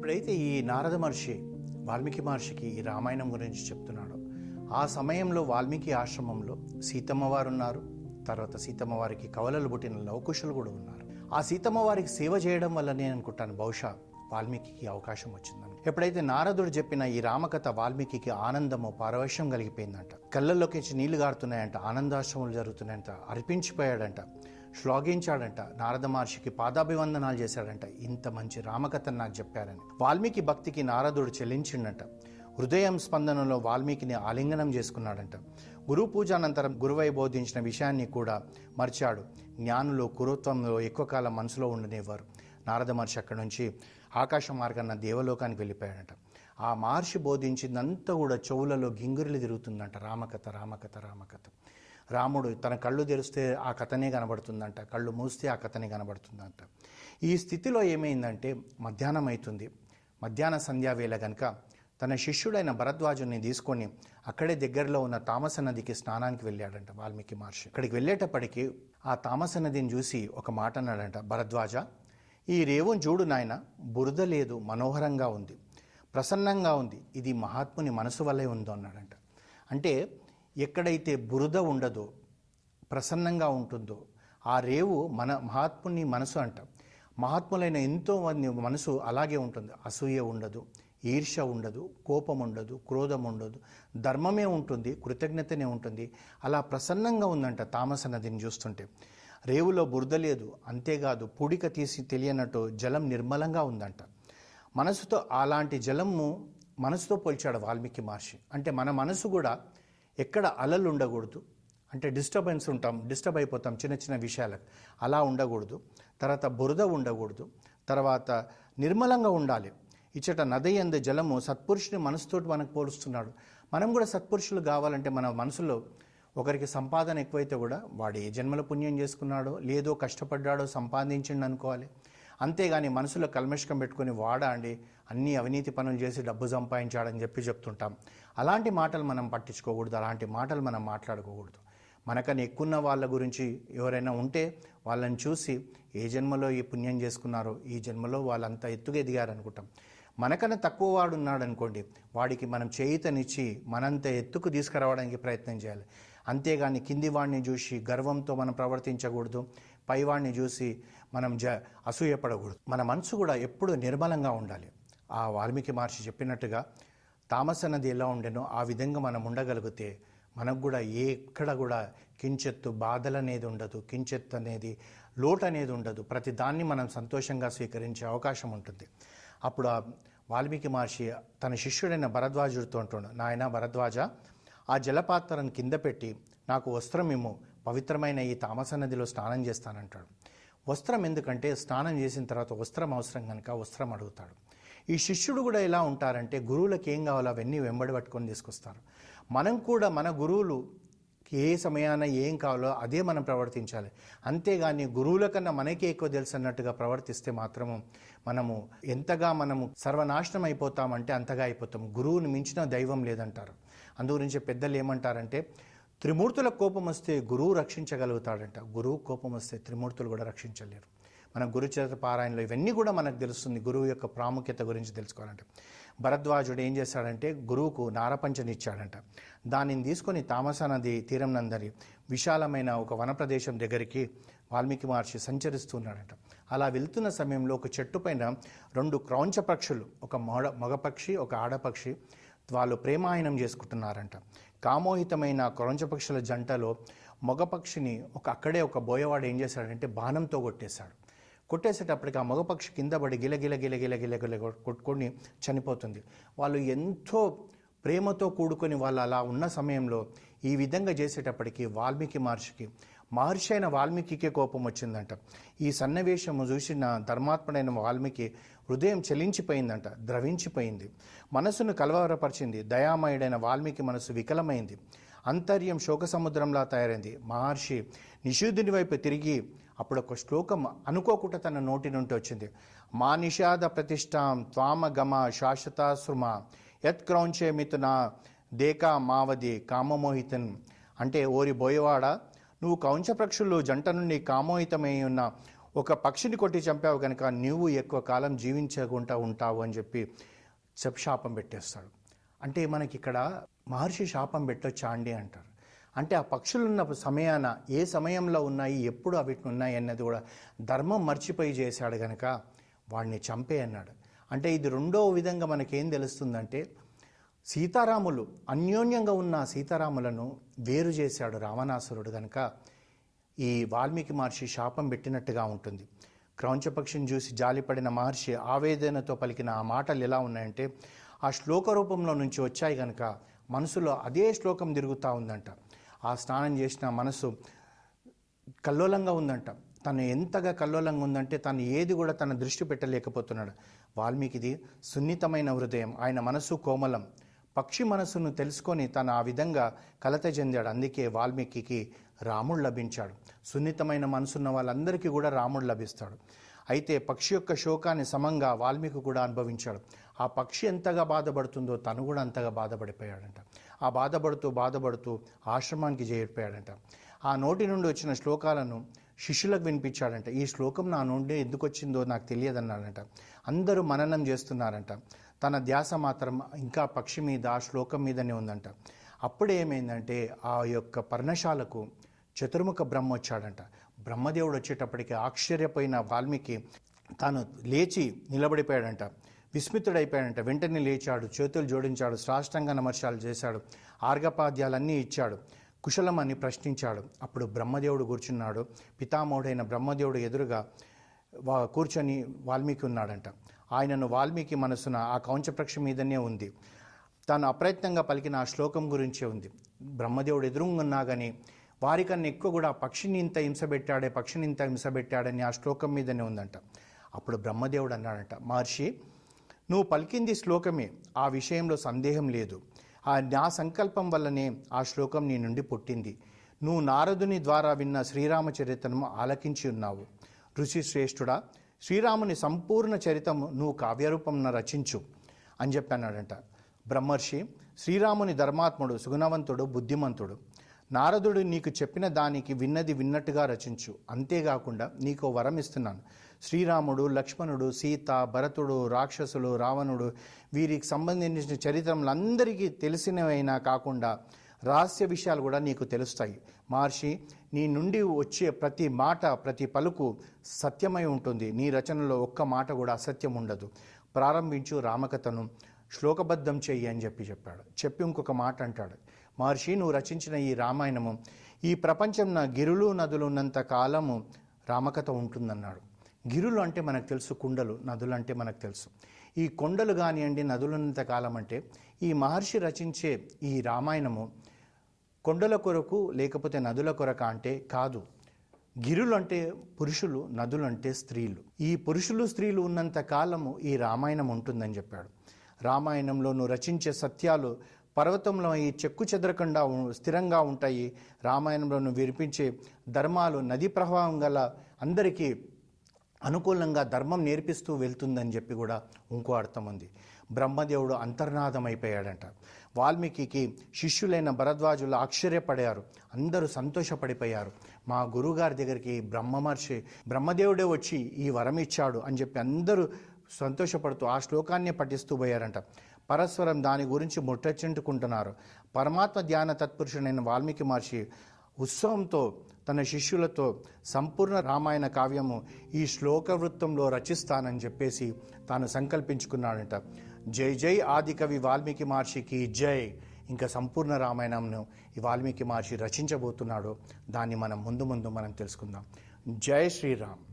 ఎప్పుడైతే ఈ నారద మహర్షి వాల్మీకి మహర్షికి ఈ రామాయణం గురించి చెప్తున్నాడు, ఆ సమయంలో వాల్మీకి ఆశ్రమంలో సీతమ్మవారు ఉన్నారు. తర్వాత సీతమ్మవారికి కవలలు పుట్టిన లవకుశులు కూడా ఉన్నారు. ఆ సీతమ్మవారికి సేవ చేయడం వల్ల నేను అనుకుంటాను బహుశా వాల్మీకి అవకాశం వచ్చిందని. ఎప్పుడైతే నారదుడు చెప్పిన ఈ రామకథ వాల్మీకి ఆనందము పారవశ్యం కలిగిపోయిందంట, కళ్ళల్లోకి నీళ్లు గారుతున్నాయంట, ఆనందాశ్రములు జరుగుతున్నాయంట, అర్పించిపోయాడంట, శ్లోకించాడంట, నారద మహర్షికి పాదాభివందనాలు చేశాడంట, ఇంత మంచి రామకథను నాకు చెప్పారని. వాల్మీకి భక్తికి నారదుడు చెల్లించిండంట. హృదయం స్పందనలో వాల్మీకిని ఆలింగనం చేసుకున్నాడంట. గురు పూజ అనంతరం గురువై బోధించిన విషయాన్ని కూడా మర్చాడు. జ్ఞానులు కురుత్వంలో ఎక్కువ కాలం మనసులో ఉండనేవారు. నారద మహర్షి అక్కడి నుంచి ఆకాశ మార్గాన దేవలోకానికి వెళ్ళిపోయాడంట. ఆ మహర్షి బోధించిందంతా కూడా చెవులలో గింగురులు తిరుగుతుందంట. రామకథ, రామకథ, రామకథ. రాముడు తన కళ్ళు తెరిస్తే ఆ కథనే కనబడుతుందంట, కళ్ళు మూస్తే ఆ కథనే కనబడుతుందంట. ఈ స్థితిలో ఏమైందంటే మధ్యాహ్నం అవుతుంది. మధ్యాహ్న సంధ్యావేళ కనుక తన శిష్యుడైన భరద్వాజుని తీసుకొని అక్కడే దగ్గరలో ఉన్న తామస నదికి స్నానానికి వెళ్ళాడంట వాల్మీకి మహర్షి. అక్కడికి వెళ్ళేటప్పటికీ ఆ తామస నదిని చూసి ఒక మాట అన్నాడంట, భరద్వాజ ఈ రేవును చూడు నాయన, బురద లేదు, మనోహరంగా ఉంది, ప్రసన్నంగా ఉంది, ఇది మహాత్ముని మనసు వల్లే ఉందో అన్నాడంట. అంటే ఎక్కడైతే బురద ఉండదో, ప్రసన్నంగా ఉంటుందో ఆ రేవు మన మహాత్ముని మనసు అంట. మహాత్ములైన ఎంతోమంది మనసు అలాగే ఉంటుంది. అసూయ ఉండదు, ఈర్ష్య ఉండదు, కోపం ఉండదు, క్రోధం ఉండదు, ధర్మమే ఉంటుంది, కృతజ్ఞతనే ఉంటుంది. అలా ప్రసన్నంగా ఉందంట తామస నదిని చూస్తుంటే. రేవులో బురద లేదు, అంతేకాదు పూడిక తీసి తెలియనట్టు జలం నిర్మలంగా ఉందంట. మనసుతో అలాంటి జలము మనసుతో పోల్చాడు వాల్మీకి మహర్షి. అంటే మన మనసు కూడా ఎక్కడ అలలు ఉండకూడదు, అంటే డిస్టర్బెన్స్ ఉంటాం, డిస్టర్బ్ అయిపోతాం చిన్న చిన్న విషయాలకు, అలా ఉండకూడదు. తర్వాత బురద ఉండకూడదు, తర్వాత నిర్మలంగా ఉండాలి. ఇచ్చట నది అందే జలము సత్పురుషుని మనసుతో మనకు పోలుస్తున్నాడు. మనం కూడా సత్పురుషులు కావాలంటే మన మనసులో ఒకరికి సంపాదన ఎక్కువైతే కూడా వాడు ఏ జన్మల పుణ్యం చేసుకున్నాడో, లేదో కష్టపడ్డాడో, సంపాదించండి అనుకోవాలి. అంతేగాని మనసులో కల్మషకం పెట్టుకొని వాడండి అన్ని అవినీతి పనులు చేసి డబ్బు సంపాదించాడని చెప్పి చెప్తుంటాం. అలాంటి మాటలు మనం పట్టించుకోకూడదు, అలాంటి మాటలు మనం మాట్లాడుకోకూడదు. మనకని ఎక్కువ వాళ్ళ గురించి ఎవరైనా ఉంటే వాళ్ళని చూసి ఏ జన్మలో ఈ పుణ్యం చేసుకున్నారో, ఈ జన్మలో వాళ్ళంతా ఎత్తుగా ఎదిగారనుకుంటాం. మనకన్నా తక్కువ వాడు ఉన్నాడు అనుకోండి, వాడికి మనం చేయితనిచ్చి మనంత ఎత్తుకు తీసుకురావడానికి ప్రయత్నం చేయాలి. అంతేగాని కింది వాడిని చూసి గర్వంతో మనం ప్రవర్తించకూడదు, పైవాడిని చూసి మనం అసూయపడకూడదు. మన మనసు కూడా ఎప్పుడూ నిర్మలంగా ఉండాలి. ఆ వాల్మీకి మహర్షి చెప్పినట్టుగా తామస నది ఎలా ఉండేనో ఆ విధంగా మనం ఉండగలిగితే మనకు కూడా ఎక్కడ కూడా కించెత్తు బాధలు అనేది ఉండదు, కించెత్తు అనేది లోటు అనేది ఉండదు. ప్రతి దాన్ని మనం సంతోషంగా స్వీకరించే అవకాశం ఉంటుంది. అప్పుడు ఆ వాల్మీకి మహర్షి తన శిష్యుడైన భరద్వాజుడితో అంటున్నాడు, నాయన భరద్వాజ ఆ జలపాత్రను కింద పెట్టి నాకు వస్త్రం ఇమ్ము, పవిత్రమైన ఈ తామస నదిలో స్నానం చేస్తానంటాడు. వస్త్రం ఎందుకంటే స్నానం చేసిన తర్వాత వస్త్రం అవసరం కనుక వస్త్రం అడుగుతాడు. ఈ శిష్యుడు కూడా ఎలా ఉంటారంటే గురువులకు ఏం కావాలో అవన్నీ వెంబడి పట్టుకొని తీసుకొస్తారు. మనం కూడా మన గురువులు ఏ సమయాన ఏం కావాలో అదే మనం ప్రవర్తించాలి. అంతేగాని గురువుల కన్నా మనకే ఎక్కువ తెలుసు అన్నట్టుగా ప్రవర్తిస్తే మాత్రము మనము ఎంతగా మనము సర్వనాశనం అయిపోతామంటే అంతగా అయిపోతాం. గురువుని మించిన దైవం లేదంటారు. అందుగురించి పెద్దలు ఏమంటారంటే త్రిమూర్తుల కోపం వస్తే గురువు రక్షించగలుగుతాడంట, గురువు కోపం వస్తే త్రిమూర్తులు కూడా రక్షించలేరు. మన గురుచరిత్ర పారాయణలో ఇవన్నీ కూడా మనకు తెలుస్తుంది. గురువు యొక్క ప్రాముఖ్యత గురించి తెలుసుకోవాలంటే భరద్వాజుడు ఏం చేశాడంటే గురువుకు నారపంచనిచ్చాడంట. దానిని తీసుకొని తామస నది తీరం నందరి విశాలమైన ఒక వన ప్రదేశం దగ్గరికి వాల్మీకి మహర్షి సంచరిస్తున్నాడంట. అలా వెళ్తున్న సమయంలో ఒక చెట్టు పైన రెండు క్రౌంచ పక్షులు, ఒక మగపక్షి, ఒక ఆడపక్షి, వాళ్ళు ప్రేమాయణం చేసుకుంటున్నారంట. కామోహితమైన క్రౌంచ పక్షుల జంటలో మగపక్షిని అక్కడే ఒక బోయవాడు ఏం చేశాడంటే బాణంతో కొట్టేశాడు. కొట్టేసేటప్పటికి ఆ మగపక్షి కింద పడి గిలగిల గిలగిల గిలగిల కొట్టుకొని చనిపోతుంది. వాళ్ళు ఎంతో ప్రేమతో కూడుకొని వాళ్ళు అలా ఉన్న సమయంలో ఈ విధంగా చేసేటప్పటికి వాల్మీకి మహర్షికి, మహర్షి అయిన వాల్మీకికే కోపం వచ్చిందంట. ఈ సన్నివేశము చూసిన ధర్మాత్ముడైన వాల్మీకి హృదయం చలించిపోయిందంట, ద్రవించిపోయింది, మనసును కలవరపరిచింది. దయామయుడైన వాల్మీకి మనసు వికలమైంది, అంతర్యం శోక సముద్రంలా తయారైంది. మహర్షి నిషుద్ధుని వైపు తిరిగి అప్పుడు ఒక శ్లోకం అనుకోకుండా తన నోటి నుండి వచ్చింది. మా నిషాద ప్రతిష్టాం త్వామగమ శాశ్వతాశ్రుమ యత్ క్రౌంచే మిథున దేకా మావధి కామమోహితన్. అంటే ఓరి బోయవాడ, నువ్వు కౌంచ పక్షులు జంట నుండి కామోహితమై ఉన్న ఒక పక్షిని కొట్టి చంపావు కనుక నీవు ఎక్కువ కాలం జీవించకుండా ఉంటావు అని చెప్పి శాపం పెట్టేస్తాడు. అంటే మనకి ఇక్కడ మహర్షి శాపం పెట్టొచ్చా అండి అంటారు. అంటే ఆ పక్షులు ఉన్న సమయాన ఏ సమయంలో ఉన్నాయి, ఎప్పుడు అవి ఉన్నాయి అన్నది కూడా ధర్మం మర్చిపోయి చేశాడు కనుక వాడిని చంపే అన్నాడు. అంటే ఇది రెండో విధంగా మనకేం తెలుస్తుందంటే సీతారాములు అన్యోన్యంగా ఉన్న సీతారాములను వేరు చేశాడు రావణాసురుడు కనుక ఈ వాల్మీకి మహర్షి శాపం పెట్టినట్టుగా ఉంటుంది. క్రౌంచపక్షిని చూసి జాలిపడిన మహర్షి ఆవేదనతో పలికిన ఆ మాటలు ఎలా ఉన్నాయంటే ఆ శ్లోక రూపంలో నుంచి వచ్చాయి కనుక మనసులో అదే శ్లోకం తిరుగుతూ ఉందంట. ఆ స్నానం చేసిన మనసు కల్లోలంగా ఉందంట. తను ఎంతగా కల్లోలంగా ఉందంటే తను ఏది కూడా తన దృష్టి పెట్టలేకపోతున్నాడు. వాల్మీకిది సున్నితమైన హృదయం, ఆయన మనసు కోమలం, పక్షి మనసును తెలుసుకొని తను ఆ విధంగా కలత చెందాడు. అందుకే వాల్మీకి రాముడు లభించాడు. సున్నితమైన మనసున్న వాళ్ళందరికీ కూడా రాముడు లభిస్తాడు. అయితే పక్షి యొక్క శోకాన్ని సమంగా వాల్మీకి కూడా అనుభవించాడు. ఆ పక్షి ఎంతగా బాధపడుతుందో తను కూడా అంతగా బాధపడిపోయాడంట. ఆ బాధపడుతూ ఆశ్రమానికి చేరిపోయాడంట. ఆ నోటి నుండి వచ్చిన శ్లోకాలను శిష్యులకు వినిపించాడంట. ఈ శ్లోకం నా నుండి ఎందుకు వచ్చిందో నాకు తెలియదన్నాడంట. అందరూ మననం చేస్తున్నారంట. తన ధ్యాస మాత్రం ఇంకా పక్షి మీద, ఆ శ్లోకం మీదనే ఉందంట. అప్పుడు ఏమైందంటే ఆ యొక్క పర్ణశాలకు చతుర్ముఖ బ్రహ్మ వచ్చాడంట. బ్రహ్మదేవుడు వచ్చేటప్పటికి ఆశ్చర్యపోయిన వాల్మీకి తాను లేచి నిలబడిపోయాడంట. విస్మితుడైపోయాడంట. వెంటనే లేచాడు, చేతులు జోడించాడు, సాష్టాంగ నమస్కారాలు చేశాడు, ఆర్గపాద్యాలన్నీ ఇచ్చాడు, కుశలమని ప్రశ్నించాడు. అప్పుడు బ్రహ్మదేవుడు కూర్చున్నాడు. పితామహుడైన బ్రహ్మదేవుడు ఎదురుగా కూర్చొని వాల్మీకి ఉన్నాడంట. ఆయనను వాల్మీకి మనసున ఆ కౌంచపక్ష మీదనే ఉంది. తాను అప్రయత్నంగా పలికిన ఆ శ్లోకం గురించే ఉంది. బ్రహ్మదేవుడు ఎదురుంగున్నా కానీ వారికన్నా ఎక్కువ కూడా పక్షిని ఇంత హింసబెట్టాడే, పక్షిని ఇంత హింసబెట్టాడని ఆ శ్లోకం మీదనే ఉందంట. అప్పుడు బ్రహ్మదేవుడు అన్నాడంట, మహర్షి నువ్వు పలికింది శ్లోకమే, ఆ విషయంలో సందేహం లేదు. ఆ నా సంకల్పం వల్లనే ఆ శ్లోకం నీ నుండి పుట్టింది. నువ్వు నారదుని ద్వారా విన్న శ్రీరామచరితను ఆలకించి ఉన్నావు. ఋషిశ్రేష్ఠుడా, శ్రీరాముని సంపూర్ణ చరితము నువ్వు కావ్యరూపంన రచించు అని చెప్పి అన్నాడంట. బ్రహ్మర్షి, శ్రీరాముని ధర్మాత్ముడు, సుగుణవంతుడు, బుద్ధిమంతుడు. నారదుడు నీకు చెప్పిన దానికి విన్నది విన్నట్టుగా రచించు. అంతేకాకుండా నీకు వరం ఇస్తున్నాను. శ్రీరాముడు, లక్ష్మణుడు, సీత, భరతుడు, రాక్షసులు, రావణుడు, వీరికి సంబంధించిన చరిత్రలందరికీ తెలిసినవైనా కాకుండా రహస్య విషయాలు కూడా నీకు తెలుస్తాయి. మహర్షి, నీ నుండి వచ్చే ప్రతి మాట, ప్రతి పలుకు సత్యమై ఉంటుంది. నీ రచనలో ఒక్క మాట కూడా అసత్యం ఉండదు. ప్రారంభించు రామకథను, శ్లోకబద్ధం చెయ్యి అని చెప్పాడు. చెప్పి ఇంకొక మాట అంటాడు, మహర్షి నువ్వు రచించిన ఈ రామాయణము ఈ ప్రపంచం నా గిరులు నదులు ఉన్నంత కాలము రామకథ ఉంటుందన్నాడు. గిరులు అంటే మనకు తెలుసు, కుండలు, నదులు అంటే మనకు తెలుసు. ఈ కొండలు కానివ్వండి, నదులు ఉన్నంత కాలం అంటే ఈ మహర్షి రచించే ఈ రామాయణము కొండల కొరకు లేకపోతే నదుల కొరక అంటే కాదు. గిరులు అంటే పురుషులు, నదులు అంటే స్త్రీలు. ఈ పురుషులు స్త్రీలు ఉన్నంత కాలము ఈ రామాయణం ఉంటుందని చెప్పాడు. రామాయణంలో నువ్వు రచించే సత్యాలు పర్వతంలో ఈ చెక్కు చెదరకుండా స్థిరంగా ఉంటాయి. రామాయణంలో నువ్వు వినిపించే ధర్మాలు నదీ ప్రవాహం గల అందరికీ అనుకూలంగా ధర్మం నేర్పిస్తూ వెళ్తుందని చెప్పి కూడా ఇంకో అర్థం ఉంది. బ్రహ్మదేవుడు అంతర్నాదం అయిపోయాడంట. వాల్మీకి శిష్యులైన భరద్వాజులు ఆశ్చర్యపడారు, అందరూ సంతోషపడిపోయారు. మా గురువుగారి దగ్గరికి బ్రహ్మమహర్షి, బ్రహ్మదేవుడే వచ్చి ఈ వరం ఇచ్చాడు అని చెప్పి అందరూ సంతోషపడుతూ ఆ శ్లోకాన్నే పఠిస్తూ పోయారంట. పరస్పరం దాని గురించి ముట్టచెంటుకుంటున్నారు. పరమాత్మ ధ్యాన తత్పురుషుడైన వాల్మీకి మహర్షి ఉత్సవంతో తన శిష్యులతో సంపూర్ణ రామాయణ కావ్యము ఈ శ్లోక వృత్తంలో రచిస్తానని చెప్పేసి తాను సంకల్పించుకున్నాడంట. జై జై ఆదికవి వాల్మీకి మహర్షికి జై. ఇంకా సంపూర్ణ రామాయణంను ఈ వాల్మీకి మహర్షి రచించబోతున్నాడు. దాన్ని మనం ముందు మనం తెలుసుకుందాం. జై శ్రీరామ్.